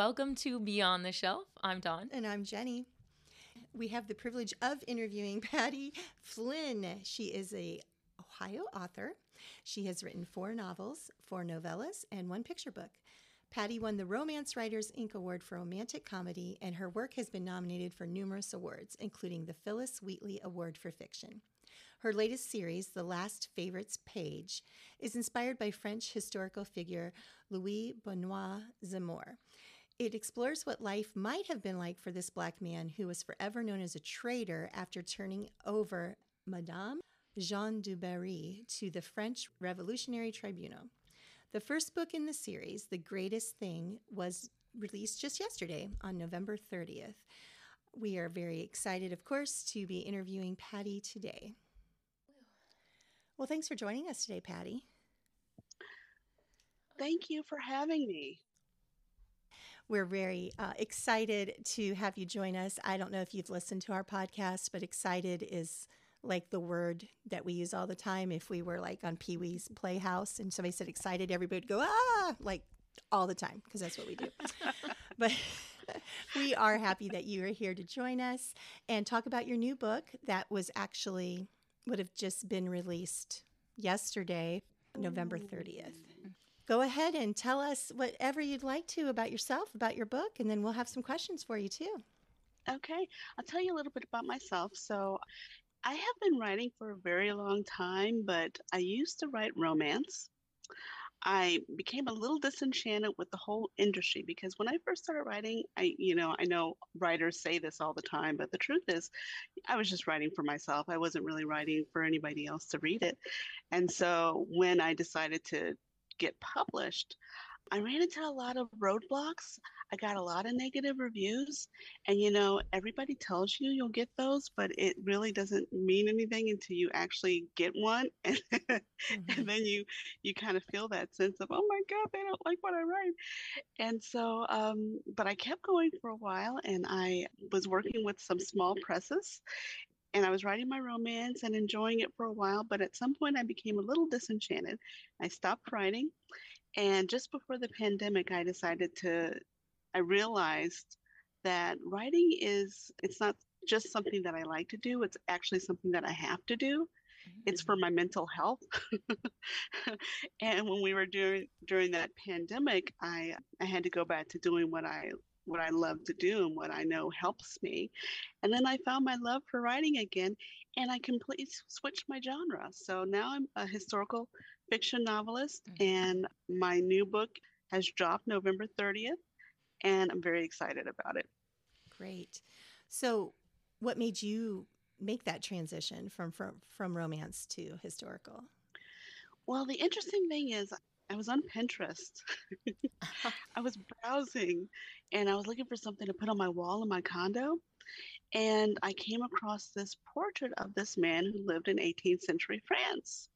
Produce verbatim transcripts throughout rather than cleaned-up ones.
Welcome to Beyond the Shelf. I'm Dawn. And I'm Jenny. We have the privilege of interviewing Patti Flinn. She is a Ohio author. She has written four novels, four novellas, and one picture book. Patti won the Romance Writers, Incorporated Award for Romantic Comedy, and her work has been nominated for numerous awards, including the Phyllis Wheatley Award for Fiction. Her latest series, The Last Favorites Page, is inspired by French historical figure Louis Benoit Zemmour. It explores what life might have been like for this black man who was forever known as a traitor after turning over Madame Jean Dubarry to the French Revolutionary Tribunal. The first book in the series, The Greatest Thing, was released just yesterday on November thirtieth. We are very excited, of course, to be interviewing Patti today. Well, thanks for joining us today, Patti. Thank you for having me. We're very uh, excited to have you join us. I don't know if you've listened to our podcast, but excited is like the word that we use all the time. If we were like on Pee Wee's Playhouse and somebody said excited, everybody would go, ah, like all the time, because that's what we do. But we are happy that you are here to join us and talk about your new book that was actually, would have just been released yesterday, November thirtieth. Go ahead and tell us whatever you'd like to about yourself, about your book, and then we'll have some questions for you too. Okay. I'll tell you a little bit about myself. So I have been writing for a very long time, but I used to write romance. I became a little disenchanted with the whole industry because when I first started writing, I, you know, I know writers say this all the time, but the truth is I was just writing for myself. I wasn't really writing for anybody else to read it. And so when I decided to get published, I ran into a lot of roadblocks. I got a lot of negative reviews. And, you know, everybody tells you you'll get those, but it really doesn't mean anything until you actually get one. And, mm-hmm. and then you you kind of feel that sense of, oh, my God, they don't like what I write. And so, um, but I kept going for a while, and I was working with some small presses. And I was writing my romance and enjoying it for a while. But at some point, I became a little disenchanted. I stopped writing. And just before the pandemic, I decided to, I realized that writing is, it's not just something that I like to do. It's actually something that I have to do. Mm-hmm. It's for my mental health. And when we were doing, during that pandemic, I, I had to go back to doing what I what I love to do and what I know helps me. And then I found my love for writing again, and I completely switched my genre. So now I'm a historical fiction novelist, mm-hmm. and my new book has dropped November thirtieth, and I'm very excited about it. Great. So what made you make that transition from, from, from romance to historical? Well, the interesting thing is I was on Pinterest. I was browsing, and I was looking for something to put on my wall in my condo. And I came across this portrait of this man who lived in eighteenth century France.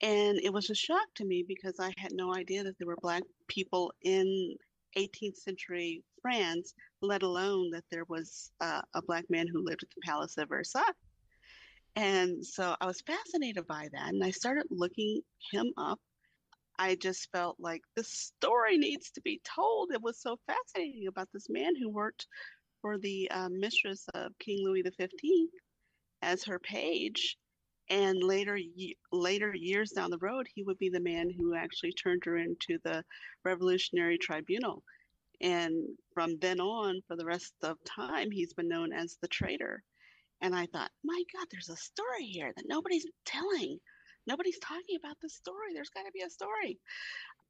And it was a shock to me because I had no idea that there were Black people in eighteenth century France, let alone that there was uh, a Black man who lived at the Palace of Versailles. And so I was fascinated by that, and I started looking him up. I just felt like this story needs to be told. It was so fascinating about this man who worked for the uh, mistress of King Louis the fifteenth as her page. And later, ye- later years down the road, he would be the man who actually turned her into the Revolutionary Tribunal. And from then on, for the rest of time, he's been known as the traitor. And I thought, my God, there's a story here that nobody's telling. Nobody's talking about this story. There's got to be a story.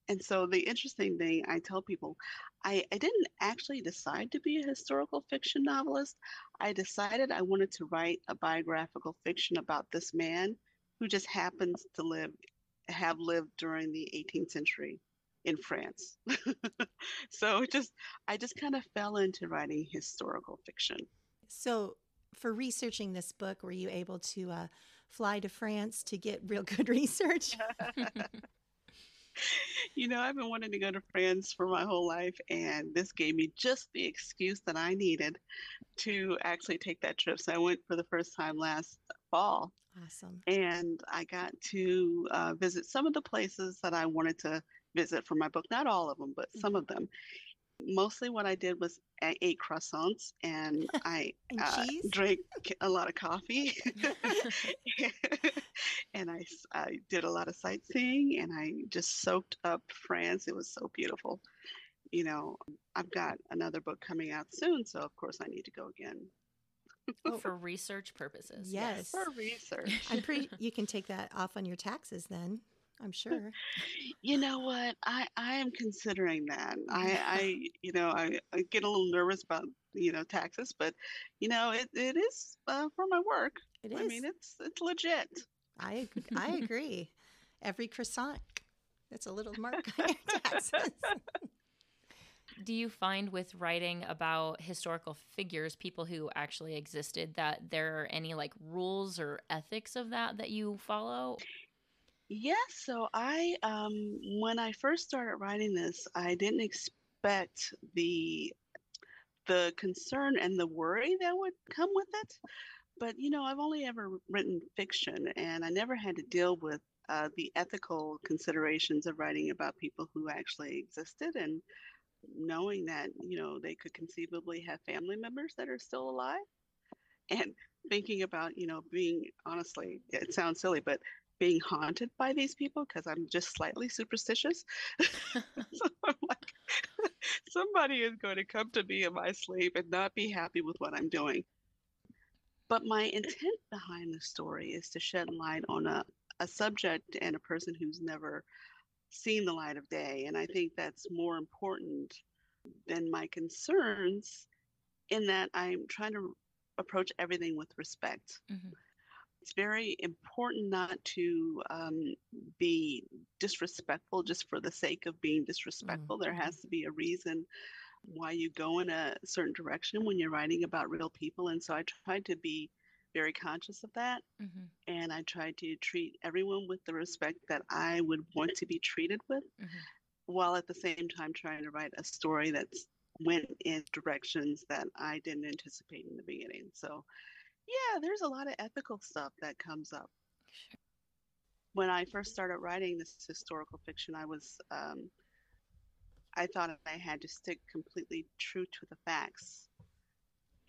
And so the interesting thing I tell people, I, I didn't actually decide to be a historical fiction novelist. I decided I wanted to write a biographical fiction about this man who just happens to live, have lived during the eighteenth century in France. So it just, I just kind of fell into writing historical fiction. So for researching this book, were you able to uh, fly to France to get real good research? You know, I've been wanting to go to France for my whole life, and this gave me just the excuse that I needed to actually take that trip. So I went for the first time last fall. Awesome. And I got to uh, visit some of the places that I wanted to visit for my book. Not all of them, but some mm-hmm. of them. Mostly what I did was I ate croissants and I and uh, drank a lot of coffee and I, I did a lot of sightseeing and I just soaked up France. It was so beautiful. You know, I've got another book coming out soon, so of course I need to go again. Oh, for research purposes. Yes. yes. For research. I'm pretty, you can take that off on your taxes then. I'm sure. You know what? I, I am considering that. I, I you know, I, I get a little nervous about, you know, taxes, but, you know, it, it is uh, for my work. It is. I mean, it's it's legit. I, I agree. Every croissant, that's a little mark on your taxes. Do you find with writing about historical figures, people who actually existed, that there are any, like, rules or ethics of that that you follow? Yes. So I, um, when I first started writing this, I didn't expect the the concern and the worry that would come with it. But, you know, I've only ever written fiction, and I never had to deal with uh, the ethical considerations of writing about people who actually existed, and knowing that, you know, they could conceivably have family members that are still alive. And thinking about, you know, being, honestly, it sounds silly, but being haunted by these people, because I'm just slightly superstitious. So I'm like, somebody is going to come to me in my sleep and not be happy with what I'm doing. But my intent behind the story is to shed light on a, a subject and a person who's never seen the light of day. And I think that's more important than my concerns, in that I'm trying to approach everything with respect. Mm-hmm. It's very important not to um, be disrespectful just for the sake of being disrespectful. Mm-hmm. There has to be a reason why you go in a certain direction when you're writing about real people. And so I tried to be very conscious of that. Mm-hmm. And I tried to treat everyone with the respect that I would want to be treated with, mm-hmm. while at the same time trying to write a story that went in directions that I didn't anticipate in the beginning. So yeah, there's a lot of ethical stuff that comes up. Sure. When I first started writing this historical fiction, I was, um, I thought I had to stick completely true to the facts.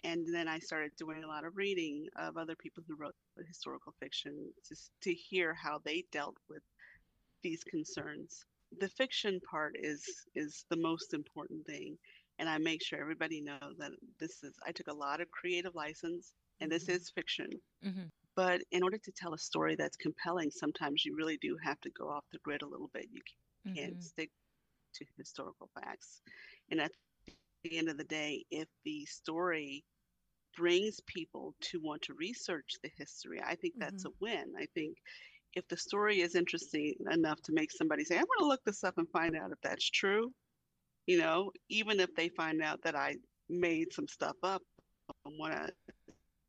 And then I started doing a lot of reading of other people who wrote historical fiction just to hear how they dealt with these concerns. The fiction part is is the most important thing. And I make sure everybody knows that this is, I took a lot of creative license. And this is fiction. Mm-hmm. But in order to tell a story that's compelling, sometimes you really do have to go off the grid a little bit. You can't mm-hmm. stick to historical facts. And at the end of the day, if the story brings people to want to research the history, I think that's mm-hmm. a win. I think if the story is interesting enough to make somebody say, I want to look this up and find out if that's true, you know, even if they find out that I made some stuff up, I want to,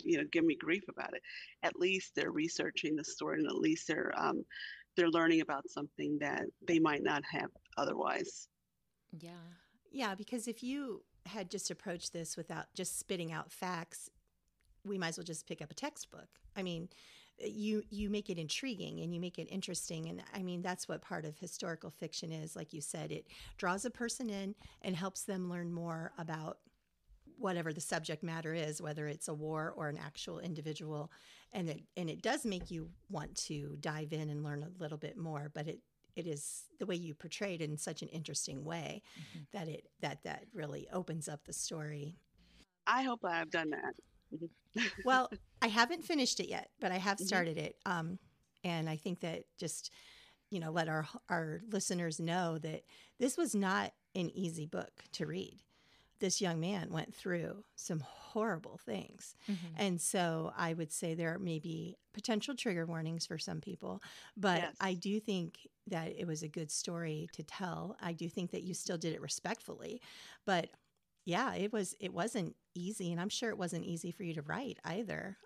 you know, give me grief about it. At least they're researching the story, and at least they're um, they're learning about something that they might not have otherwise. Yeah, yeah. Because if you had just approached this without just spitting out facts, we might as well just pick up a textbook. I mean, you you make it intriguing and you make it interesting, and I mean that's what part of historical fiction is. Like you said, it draws a person in and helps them learn more about whatever the subject matter is, whether it's a war or an actual individual. And it, and it does make you want to dive in and learn a little bit more, but it, it is the way you portray it in such an interesting way mm-hmm. that it, that, that really opens up the story. I hope I've done that. Well, I haven't finished it yet, but I have started mm-hmm. it. Um, and I think that just, you know, let our, our listeners know that this was not an easy book to read. This young man went through some horrible things. Mm-hmm. And so I would say there may be potential trigger warnings for some people, but yes. I do think that it was a good story to tell. I do think that you still did it respectfully, but yeah, it was, it wasn't easy. And I'm sure it wasn't easy for you to write either.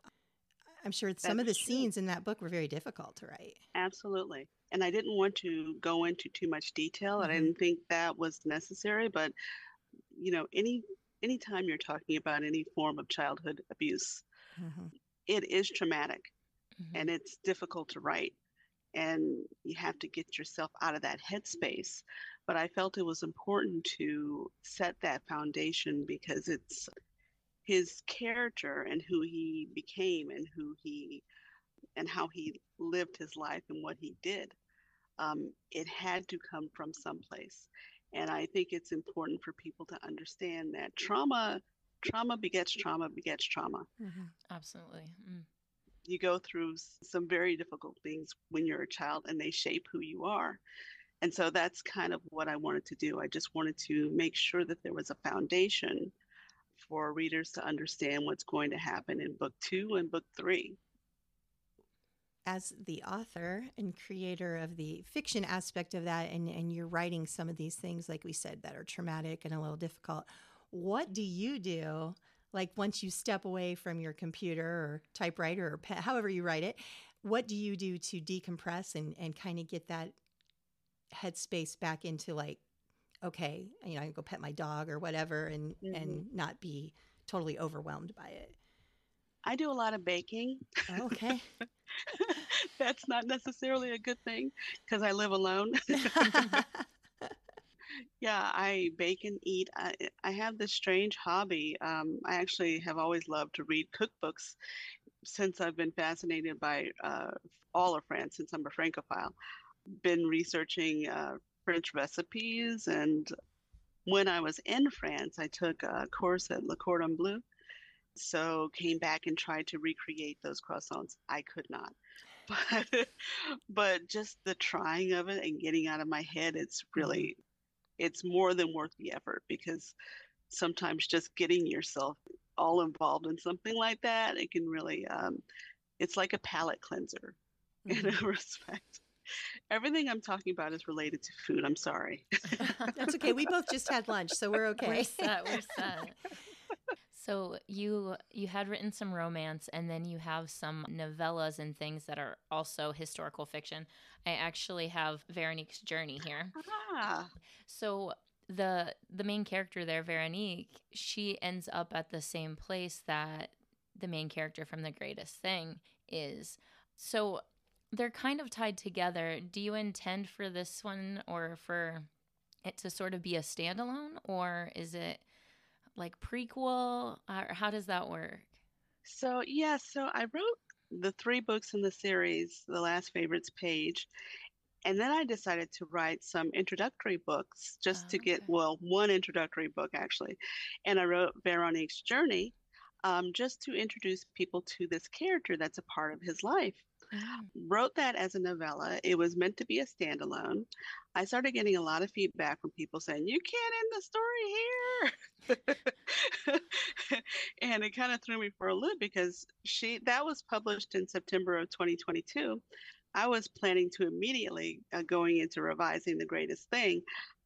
I'm sure That's some of the true. scenes in that book were very difficult to write. Absolutely. And I didn't want to go into too much detail mm-hmm. and I didn't think that was necessary, but you know, any anytime you're talking about any form of childhood abuse, mm-hmm. it is traumatic mm-hmm. and it's difficult to write. and you have to get yourself out of that headspace. But I felt it was important to set that foundation because it's his character and who he became and who he and how he lived his life and what he did. Um, it had to come from someplace. And I think it's important for people to understand that trauma, trauma begets trauma begets trauma. Mm-hmm. Absolutely. Mm. You go through some very difficult things when you're a child and they shape who you are. And so that's kind of what I wanted to do. I just wanted to make sure that there was a foundation for readers to understand what's going to happen in book two and book three. As the author and creator of the fiction aspect of that, and, and you're writing some of these things, like we said, that are traumatic and a little difficult, what do you do, like once you step away from your computer or typewriter or pe- however you write it, what do you do to decompress and, and kind of get that headspace back into, like, okay, you know, I can go pet my dog or whatever and, mm-hmm. and not be totally overwhelmed by it? I do a lot of baking. Okay. That's not necessarily a good thing because I live alone. Yeah, I bake and eat. I, I have this strange hobby. Um, I actually have always loved to read cookbooks since I've been fascinated by uh, all of France, since I'm a Francophile. Been researching uh, French recipes. And when I was in France, I took a course at Le Cordon Bleu. So came back and tried to recreate those croissants. I could not. But, but just the trying of it and getting out of my head, it's really, it's more than worth the effort, because sometimes just getting yourself all involved in something like that, it can really, um, it's like a palate cleanser mm-hmm. in a respect. Everything I'm talking about is related to food. I'm sorry. That's okay. We both just had lunch, so we're okay. We're set. We're set. So you you had written some romance, and then you have some novellas and things that are also historical fiction. I actually have Veronique's Journey here. Ah. So the the main character there, Veronique, she ends up at the same place that the main character from The Greatest Thing is. So they're kind of tied together. Do you intend for this one or for it to sort of be a standalone, or is it like prequel, or how does that work? So, yeah, so I wrote the three books in the series, The Last Favorites Page, and then I decided to write some introductory books just oh, to get, okay. well, one introductory book, actually. And I wrote Veronique's Journey um, just to introduce people to this character that's a part of his life. Wow. Wrote that as a novella. It was meant to be a standalone. I started getting a lot of feedback from people saying, you can't end the story here. And it kind of threw me for a loop because she that was published in September of twenty twenty-two. I was planning to immediately uh, going into revising The Greatest Thing.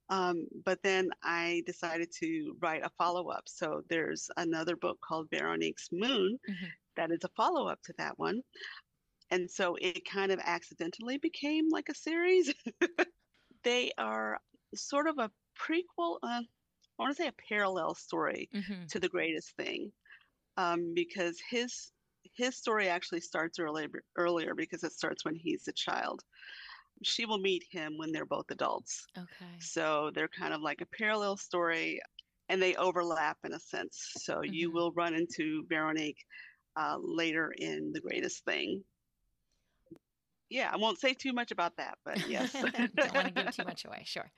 Um, but then I decided to write a follow-up. So there's another book called Veronique's Moon mm-hmm. that is a follow-up to that one. And so it kind of accidentally became like a series. They are sort of a prequel, uh, I want to say a parallel story mm-hmm. to The Greatest Thing, um, because his his story actually starts early, earlier because it starts when he's a child. She will meet him when they're both adults. Okay. So they're kind of like a parallel story, and they overlap in a sense. So mm-hmm. you will run into Veronique uh, later in The Greatest Thing. Yeah, I won't say too much about that, but yes. Don't want to give too much away, sure.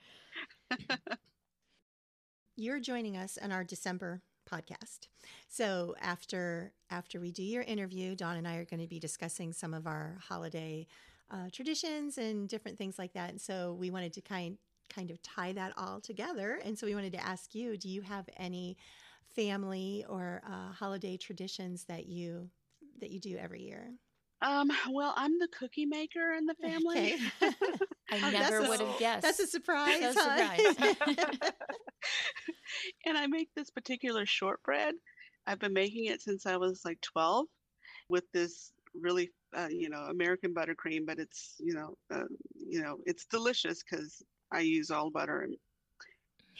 You're joining us on our December podcast. So after after we do your interview, Dawn and I are going to be discussing some of our holiday uh, traditions and different things like that. And so we wanted to kind kind of tie that all together. And so we wanted to ask you, do you have any family or uh, holiday traditions that you that you do every year? Um, well, I'm the cookie maker in the family. Okay. I never would have guessed. That's a surprise. That's a surprise. And I make this particular shortbread. I've been making it since I was like twelve with this really, uh, you know, American buttercream, but it's, you know, uh, you know, it's delicious because I use all butter and,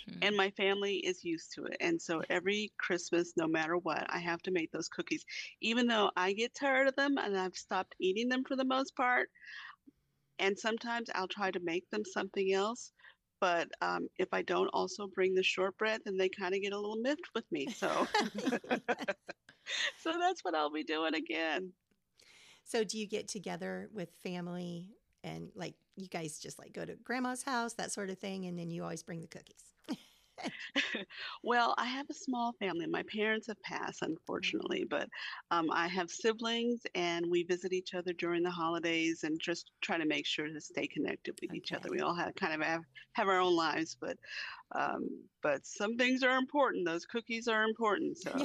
mm-hmm. and my family is used to it. And so every Christmas, no matter what, I have to make those cookies, even though I get tired of them and I've stopped eating them for the most part. And sometimes I'll try to make them something else. But um, if I don't also bring the shortbread, then they kind of get a little miffed with me. So so that's what I'll be doing again. So do you get together with family and like you guys just like go to grandma's house, that sort of thing, and then you always bring the cookies? Well, I have a small family. My parents have passed, unfortunately, but um, I have siblings and we visit each other during the holidays and just try to make sure to stay connected with okay. each other. We all have kind of have, have our own lives, but um, but some things are important. Those cookies are important. So,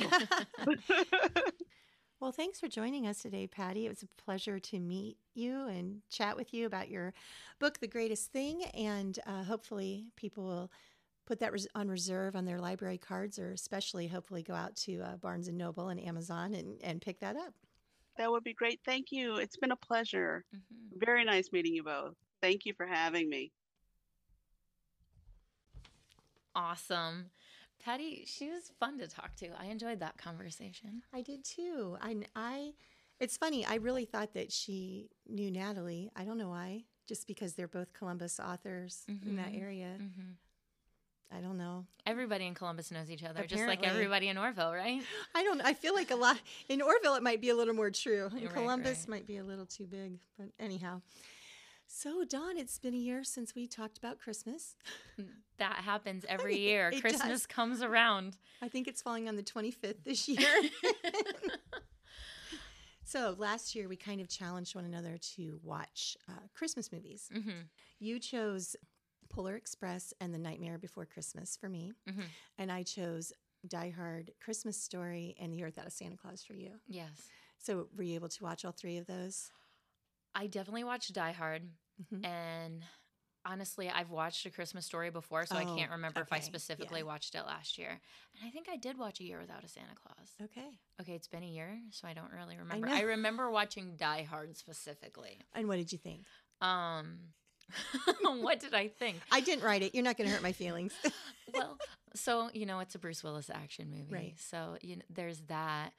well, thanks for joining us today, Patti. It was a pleasure to meet you and chat with you about your book, The Greatest Thing, and uh, hopefully people will put that res- on reserve on their library cards, or especially hopefully go out to uh, Barnes and Noble and Amazon and, and pick that up. That would be great. Thank you. It's been a pleasure. Mm-hmm. Very nice meeting you both. Thank you for having me. Awesome. Patti, she was fun to talk to. I enjoyed that conversation. I did too. I, I, it's funny. I really thought that she knew Natalie. I don't know why, just because they're both Columbus authors mm-hmm. in that area. Mm-hmm. I don't know. Everybody in Columbus knows each other, apparently. Just like everybody in Orville, right? I don't. I feel like a lot in Orville it might be a little more true. In right, Columbus, right. might be a little too big. But anyhow, so Dawn, it's been a year since we talked about Christmas. That happens every year. Christmas does. comes around. I think it's falling on the twenty-fifth this year. So last year we kind of challenged one another to watch uh, Christmas movies. Mm-hmm. You chose Polar Express and The Nightmare Before Christmas for me. Mm-hmm. And I chose Die Hard, Christmas Story, and The Year Without a Santa Claus for you. Yes. So were you able to watch all three of those? I definitely watched Die Hard. Mm-hmm. And honestly, I've watched A Christmas Story before, so oh, I can't remember okay. if I specifically yeah. watched it last year. And I think I did watch A Year Without a Santa Claus. Okay. Okay, it's been a year, so I don't really remember. I, I remember watching Die Hard specifically. And what did you think? Um... What did I think? I didn't write it. You're not going to hurt my feelings. Well, so, you know, it's a Bruce Willis action movie. Right. So you know, there's that.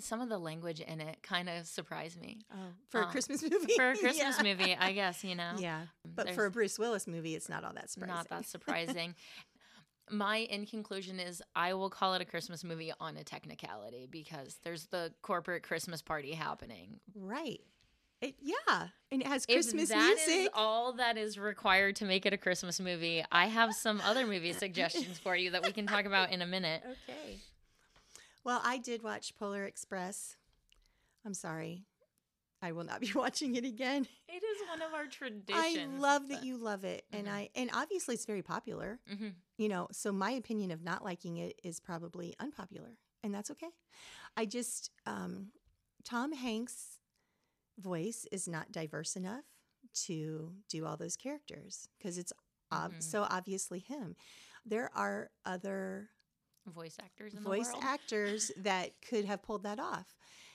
Some of the language in it kind of surprised me. Oh, for um, a Christmas movie? For a Christmas yeah. movie, I guess, you know. Yeah. But there's, for a Bruce Willis movie, it's not all that surprising. Not that surprising. My end conclusion is I will call it a Christmas movie on a technicality because there's the corporate Christmas party happening. Right. It, yeah, and it has Christmas that music. That is all that is required to make it a Christmas movie. I have some other movie suggestions for you that we can talk about in a minute. Okay. Well, I did watch Polar Express. I'm sorry. I will not be watching it again. It is one of our traditions. I love that you love it. Mm-hmm. And I and obviously it's very popular. Mm-hmm. You know, so my opinion of not liking it is probably unpopular, and that's okay. I just um, Tom Hanks' voice is not diverse enough to do all those characters because it's ob- mm-hmm. so obviously him. There are other voice actors in voice the world. actors that could have pulled that off,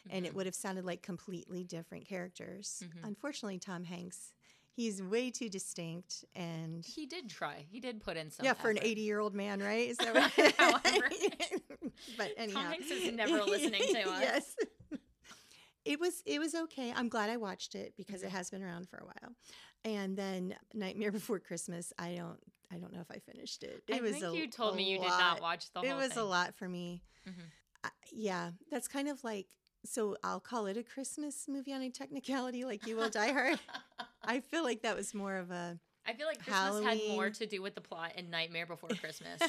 mm-hmm. and it would have sounded like completely different characters. Mm-hmm. Unfortunately, Tom Hanks, he's way too distinct, and he did try. He did put in some yeah effort. For an eighty-year-old man, right? Is that right? However, but anyhow, Tom Hanks is never listening to us. Yes. It was it was okay. I'm glad I watched it because it has been around for a while. And then Nightmare Before Christmas, I don't I don't know if I finished it. It I was think a, you told me you lot. did not watch the whole thing. It was thing. a lot for me. Mm-hmm. I, yeah, that's kind of like, so I'll call it a Christmas movie on a technicality, like you will Die Hard. I feel like that was more of a I feel like Christmas Halloween. had more to do with the plot in Nightmare Before Christmas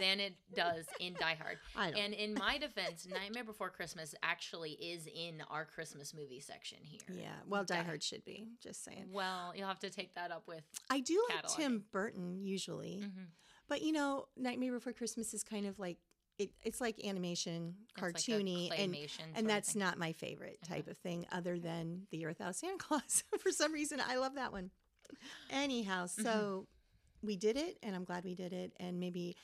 than it does in Die Hard. I don't. And in my defense, Nightmare Before Christmas actually is in our Christmas movie section here. Yeah, well, Die, Die Hard should be, just saying. Well, you'll have to take that up with I do cataloging. like Tim Burton usually, mm-hmm. but, you know, Nightmare Before Christmas is kind of like, it, it's like animation, cartoony, like and, and that's not my favorite type mm-hmm. of thing other than The Year Without Santa Claus. For some reason, I love that one. Anyhow, so mm-hmm. we did it, and I'm glad we did it. And maybe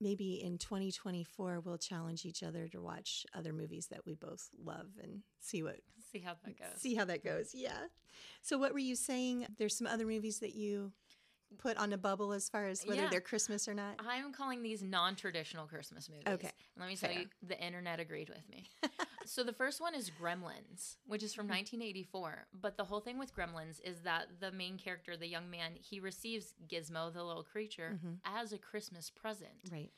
maybe in twenty twenty-four, we'll challenge each other to watch other movies that we both love and see what see how that goes. See how that goes, yeah. So what were you saying? There's some other movies that you put on a bubble as far as whether yeah. they're Christmas or not? I'm calling these non-traditional Christmas movies. Okay. Let me tell Fair. you, the internet agreed with me. So the first one is Gremlins, which is from nineteen eighty-four. But the whole thing with Gremlins is that the main character, the young man, he receives Gizmo, the little creature, mm-hmm. as a Christmas present. Right.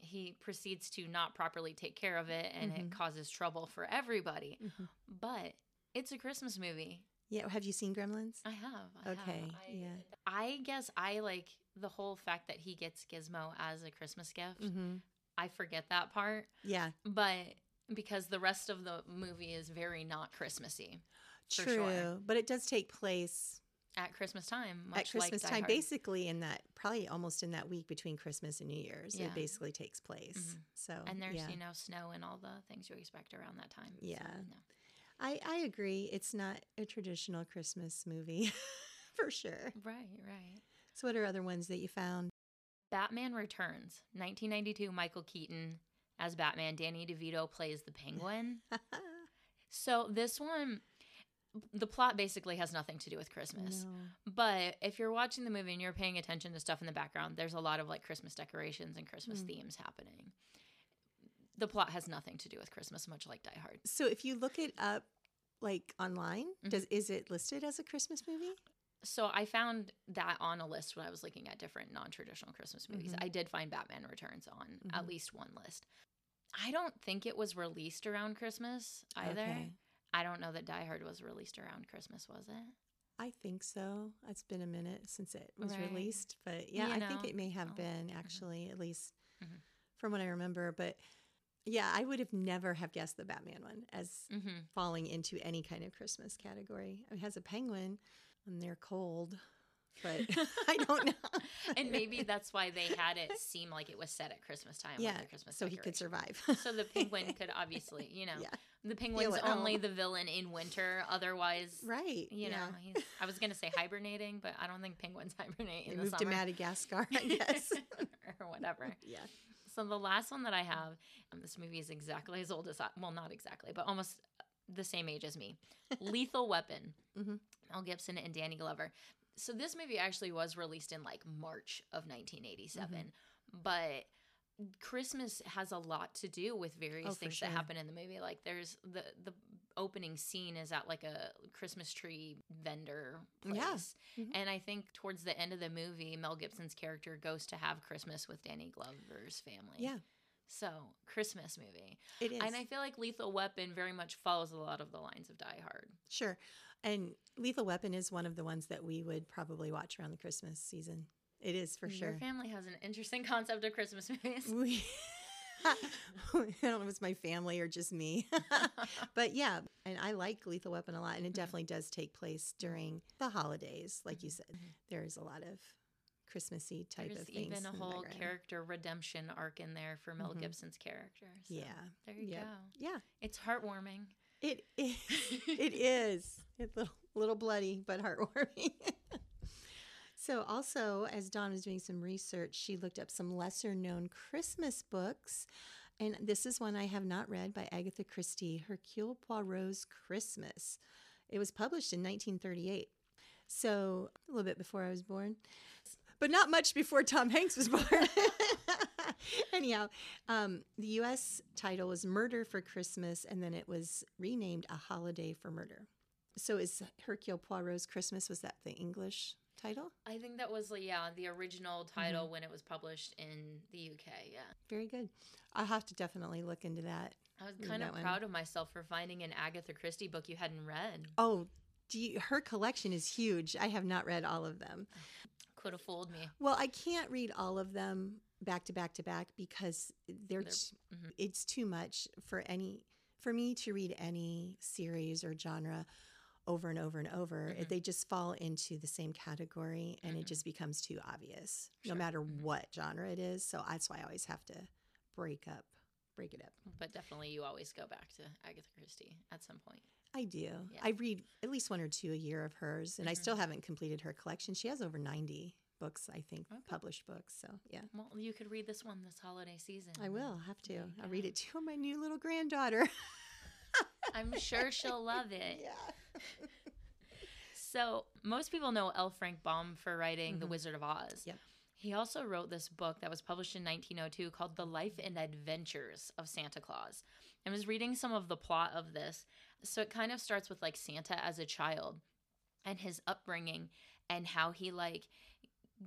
He proceeds to not properly take care of it, and mm-hmm. it causes trouble for everybody. Mm-hmm. But it's a Christmas movie. Yeah, have you seen Gremlins? I have. I okay, have. I, yeah. I guess I like the whole fact that he gets Gizmo as a Christmas gift. Mm-hmm. I forget that part. Yeah. But because the rest of the movie is very not Christmassy. True, for sure. But it does take place at Christmas time. Much at Christmas like time, basically in that, probably almost in that week between Christmas and New Year's. Yeah. It basically takes place. Mm-hmm. So and there's, yeah. you know, snow and all the things you expect around that time. Yeah. So, no. I, I agree. It's not a traditional Christmas movie, for sure. Right, right. So what are other ones that you found? Batman Returns, nineteen ninety-two, Michael Keaton as Batman. Danny DeVito plays the Penguin. So this one, the plot basically has nothing to do with Christmas. No. But if you're watching the movie and you're paying attention to stuff in the background, there's a lot of like Christmas decorations and Christmas mm. themes happening. The plot has nothing to do with Christmas, much like Die Hard. So if you look it up, like, online, mm-hmm. does is it listed as a Christmas movie? So I found that on a list when I was looking at different non-traditional Christmas movies. Mm-hmm. I did find Batman Returns on mm-hmm. at least one list. I don't think it was released around Christmas either. Okay. I don't know that Die Hard was released around Christmas, was it? I think so. It's been a minute since it was right. released. But, yeah, you I know. think it may have oh. been, actually, mm-hmm. at least mm-hmm. from what I remember. But yeah, I would have never have guessed the Batman one as mm-hmm. falling into any kind of Christmas category. I mean, it has a penguin, and they're cold, but I don't know. And maybe that's why they had it seem like it was set at Christmas time. Yeah, like Christmas so decoration. He could survive. So the penguin could obviously, you know, yeah. the penguin's only home. The villain in winter. Otherwise, right? You yeah. know, he's, I was going to say hibernating, but I don't think penguins hibernate in they the moved summer. Moved to Madagascar, I guess, or whatever. Yeah. So the last one that I have, um, this movie is exactly as old as I, well, not exactly, but almost the same age as me. Lethal Weapon, mm-hmm. Mel Gibson and Danny Glover. So this movie actually was released in like March of nineteen eighty-seven, mm-hmm. but Christmas has a lot to do with various oh, things sure. that happen in the movie. Like there's the, the opening scene is at like a Christmas tree vendor place. Yeah. Mm-hmm. And I think towards the end of the movie, Mel Gibson's character goes to have Christmas with Danny Glover's family. Yeah. So Christmas movie. It is. And I feel like Lethal Weapon very much follows a lot of the lines of Die Hard. Sure. And Lethal Weapon is one of the ones that we would probably watch around the Christmas season. It is for sure. Your family has an interesting concept of Christmas movies. We, I don't know if it's my family or just me. But yeah, and I like Lethal Weapon a lot, and it definitely does take place during the holidays. Like you said, there's a lot of Christmassy type there's of things. There's even a whole character redemption arc in there for Mel mm-hmm. Gibson's character. So yeah. There you yep. go. Yeah. It's heartwarming. It is. It is. It's a little, little bloody, but heartwarming. So also, as Dawn was doing some research, she looked up some lesser-known Christmas books. And this is one I have not read by Agatha Christie, Hercule Poirot's Christmas. It was published in nineteen thirty-eight, so a little bit before I was born. But not much before Tom Hanks was born. Anyhow, um, the U S title was Murder for Christmas, and then it was renamed A Holiday for Murder. So is Hercule Poirot's Christmas, was that the English title? I think that was, yeah, the original title mm-hmm. when it was published in the U K, yeah. Very good. I'll have to definitely look into that. I was kind of proud one. of myself for finding an Agatha Christie book you hadn't read. Oh, do you, her collection is huge. I have not read all of them. Could have fooled me. Well, I can't read all of them back to back to back because they're, they're mm-hmm. it's too much for any for me to read any series or genre over and over and over. Mm-hmm. They just fall into the same category, and mm-hmm. it just becomes too obvious, sure. no matter mm-hmm. what genre it is. So that's why I always have to break up, break it up. But definitely you always go back to Agatha Christie at some point. I do. Yeah. I read at least one or two a year of hers, and mm-hmm. I still haven't completed her collection. She has over ninety books, I think, okay. published books. So, yeah. Well, you could read this one this holiday season. I will have to. I'll go. read it to my new little granddaughter. I'm sure she'll love it. Yeah. So most people know L. Frank Baum for writing mm-hmm. The Wizard of Oz. Yep. He also wrote this book that was published in nineteen oh two called The Life and Adventures of Santa Claus. I was reading some of the plot of this. So it kind of starts with like Santa as a child and his upbringing and how he like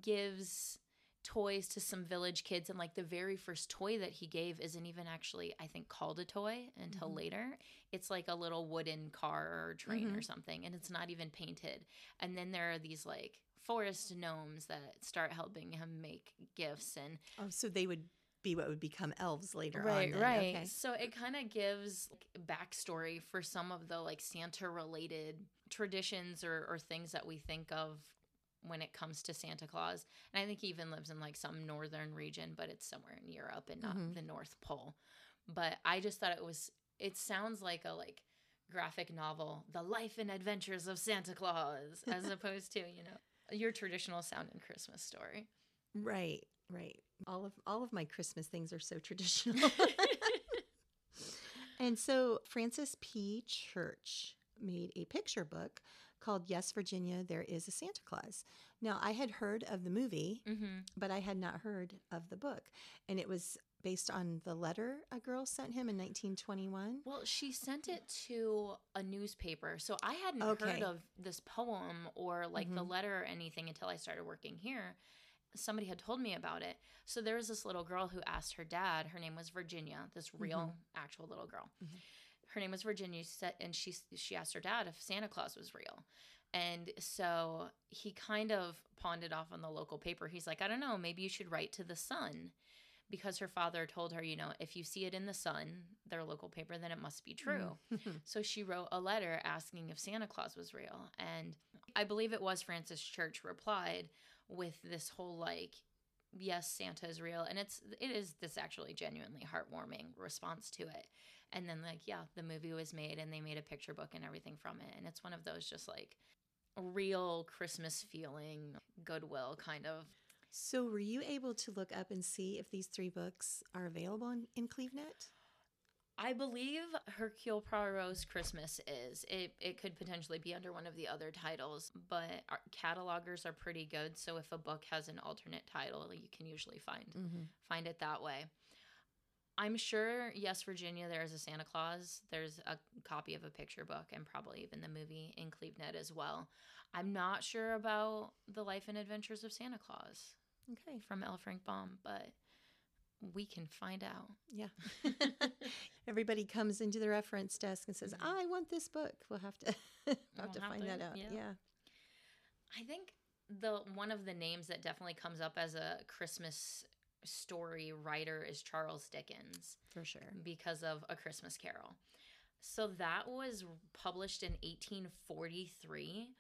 gives toys to some village kids, and like the very first toy that he gave isn't even actually I think called a toy until mm-hmm. later. It's like a little wooden car or train mm-hmm. or something, and it's not even painted. And then there are these like forest gnomes that start helping him make gifts, and oh, so they would be what would become elves later right, on. Then. Right, right. Okay. So it kind of gives like, backstory for some of the like Santa related traditions or, or things that we think of when it comes to Santa Claus. And I think he even lives in like some northern region, but it's somewhere in Europe and not mm-hmm. the North Pole. But I just thought it was, it sounds like a like graphic novel, The Life and Adventures of Santa Claus, as opposed to, you know, your traditional sounding Christmas story. Right, right. All of all of my Christmas things are so traditional. And so Francis P. Church made a picture book called Yes, Virginia, There Is a Santa Claus. Now, I had heard of the movie, mm-hmm. but I had not heard of the book. And it was based on the letter a girl sent him in nineteen twenty-one. Well, she sent it to a newspaper. So I hadn't okay. heard of this poem or like mm-hmm. the letter or anything until I started working here. Somebody had told me about it. So there was this little girl who asked her dad. Her name was Virginia, this real, mm-hmm. actual little girl. Mm-hmm. Her name was Virginia, and she she asked her dad if Santa Claus was real. And so he kind of pawned it off on the local paper. He's like, I don't know, maybe you should write to the Sun, because her father told her, you know, if you see it in the Sun, their local paper, then it must be true. So she wrote a letter asking if Santa Claus was real. And I believe it was Francis Church replied with this whole like, yes, Santa is real. And it's it is this actually genuinely heartwarming response to it. And then, like, yeah, the movie was made, and they made a picture book and everything from it. And it's one of those just, like, real Christmas-feeling goodwill kind of. So were you able to look up and see if these three books are available in, in CleaveNet? I believe Hercule Poirot's Christmas is. It it could potentially be under one of the other titles, but our catalogers are pretty good. So if a book has an alternate title, you can usually find mm-hmm. find it that way. I'm sure, yes, Virginia, There Is a Santa Claus. There's a copy of a picture book and probably even the movie in CleaveNet as well. I'm not sure about The Life and Adventures of Santa Claus okay. from L. Frank Baum, but we can find out. Yeah. Everybody comes into the reference desk and says, I want this book. We'll have to, we'll we'll have to have find to, that out. Yeah. yeah. I think the one of the names that definitely comes up as a Christmas story writer is Charles Dickens, for sure, because of A Christmas Carol. So that was published in eighteen forty-three,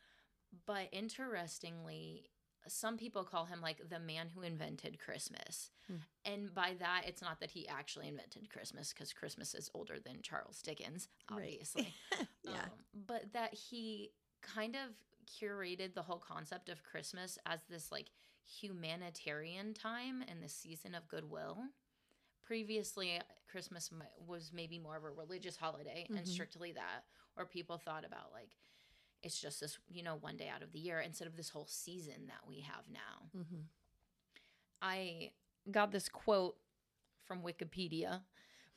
but interestingly some people call him like the man who invented Christmas. Hmm. And by that, it's not that he actually invented Christmas, because Christmas is older than Charles Dickens, obviously. Right. Yeah. Um, but that he kind of curated the whole concept of Christmas as this like humanitarian time and the season of goodwill. Previously, Christmas was maybe more of a religious holiday mm-hmm. and strictly that, or people thought about like it's just this, you know, one day out of the year instead of this whole season that we have now. Mm-hmm. I got this quote from Wikipedia,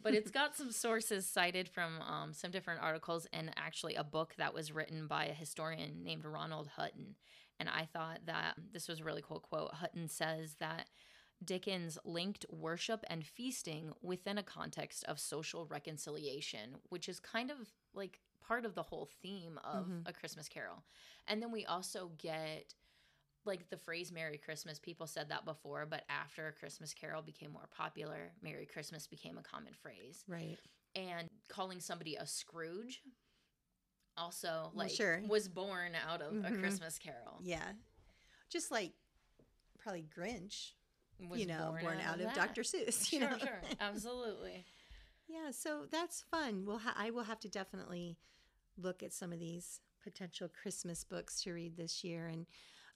but it's got some sources cited from um, some different articles and actually a book that was written by a historian named Ronald Hutton. And I thought that this was a really cool quote. Hutton says that Dickens linked worship and feasting within a context of social reconciliation, which is kind of like part of the whole theme of mm-hmm. A Christmas Carol. And then we also get like the phrase Merry Christmas. People said that before, but after A Christmas Carol became more popular, Merry Christmas became a common phrase. Right. And calling somebody a Scrooge also like well, sure. was born out of mm-hmm. A Christmas Carol. Yeah. Just like probably Grinch was you know, born, born out, out of, of Doctor Seuss. You sure, know? sure. Absolutely. Yeah, so that's fun. We'll ha- I will have to definitely look at some of these potential Christmas books to read this year. And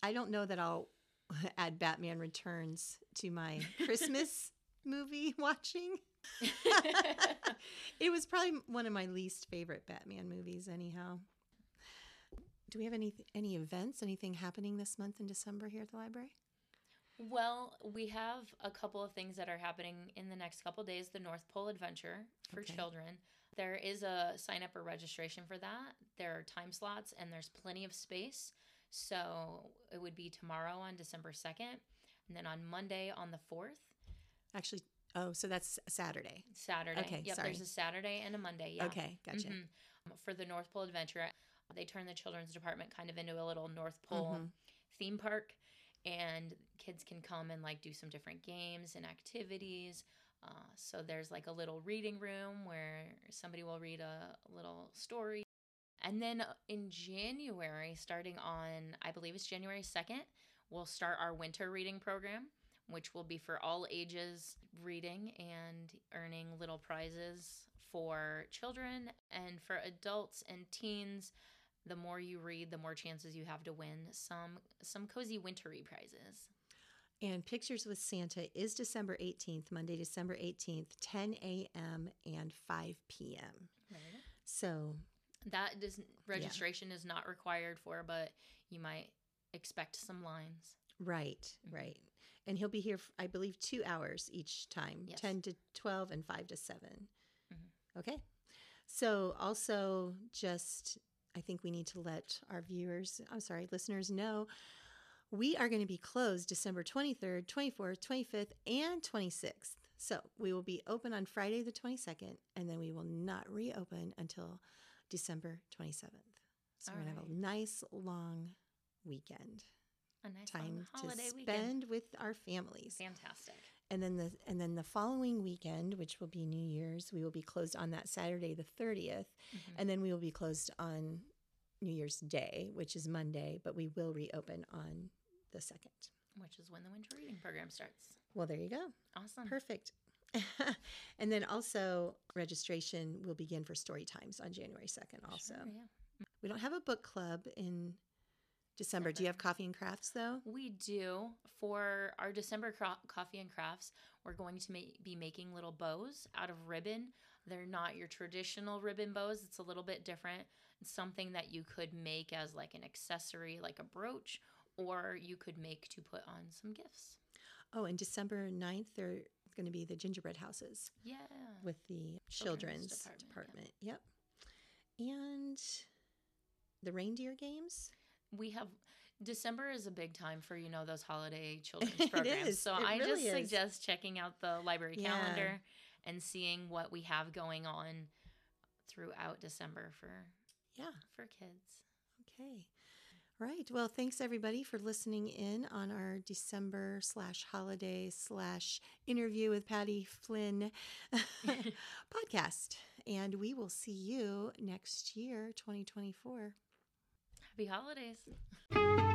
I don't know that I'll add Batman Returns to my Christmas movie watching. It was probably one of my least favorite Batman movies anyhow. do we have any any events, anything happening this month in December here at the library? Well, we have a couple of things that are happening in the next couple of days. The North Pole Adventure for okay. children. There is a sign-up or registration for that. There are time slots, and there's plenty of space. So it would be tomorrow on December second, and then on Monday on the fourth. Actually, oh, so that's Saturday. Saturday. Okay, yep, sorry. There's a Saturday and a Monday, yeah. Okay, gotcha. Mm-hmm. For the North Pole Adventure, they turn the children's department kind of into a little North Pole mm-hmm. theme park. And kids can come and, like, do some different games and activities. Uh, so there's, like, a little reading room where somebody will read a little story. And then in January, starting on, I believe it's January second, we'll start our winter reading program, which will be for all ages reading and earning little prizes for children and for adults and teens. The more you read, the more chances you have to win some some cozy wintry prizes. And Pictures with Santa is December eighteenth, Monday, December eighteenth, ten a.m. and five p.m. Right. So that is, registration yeah. is not required for, but you might expect some lines. Right, mm-hmm. right. And he'll be here, for, I believe, two hours each time, yes. ten to twelve and five to seven. Mm-hmm. Okay. So also just... I think we need to let our viewers, I'm sorry, listeners know we are going to be closed December twenty-third, twenty-fourth, twenty-fifth, and twenty-sixth. So we will be open on Friday the twenty-second, and then we will not reopen until December twenty-seventh. So All we're going to right. have a nice long weekend. A nice time long to spend weekend. With our families. Fantastic. And then the and then the following weekend, which will be New Year's, we will be closed on that Saturday the thirtieth, mm-hmm. and then we will be closed on New Year's Day, which is Monday, but we will reopen on the second, which is when the winter reading program starts. Well, there you go. Awesome. Perfect. And then also registration will begin for story times on January second also. Sure, yeah. We don't have a book club in December. Do you have coffee and crafts, though? We do. For our December cro- coffee and crafts, we're going to ma- be making little bows out of ribbon. They're not your traditional ribbon bows. It's a little bit different. It's something that you could make as like an accessory, like a brooch, or you could make to put on some gifts. Oh, and December ninth, there's going to be the gingerbread houses. Yeah. With the children's, children's department. department. Yeah. Yep. And the reindeer games. We have December is a big time for, you know, those holiday children's programs. It is. So it I really just is. suggest checking out the library yeah. calendar and seeing what we have going on throughout December for yeah, for kids. Okay. Right. Well, thanks everybody for listening in on our December slash holiday slash interview with Patti Flinn podcast. And we will see you next year, twenty twenty-four. Happy holidays.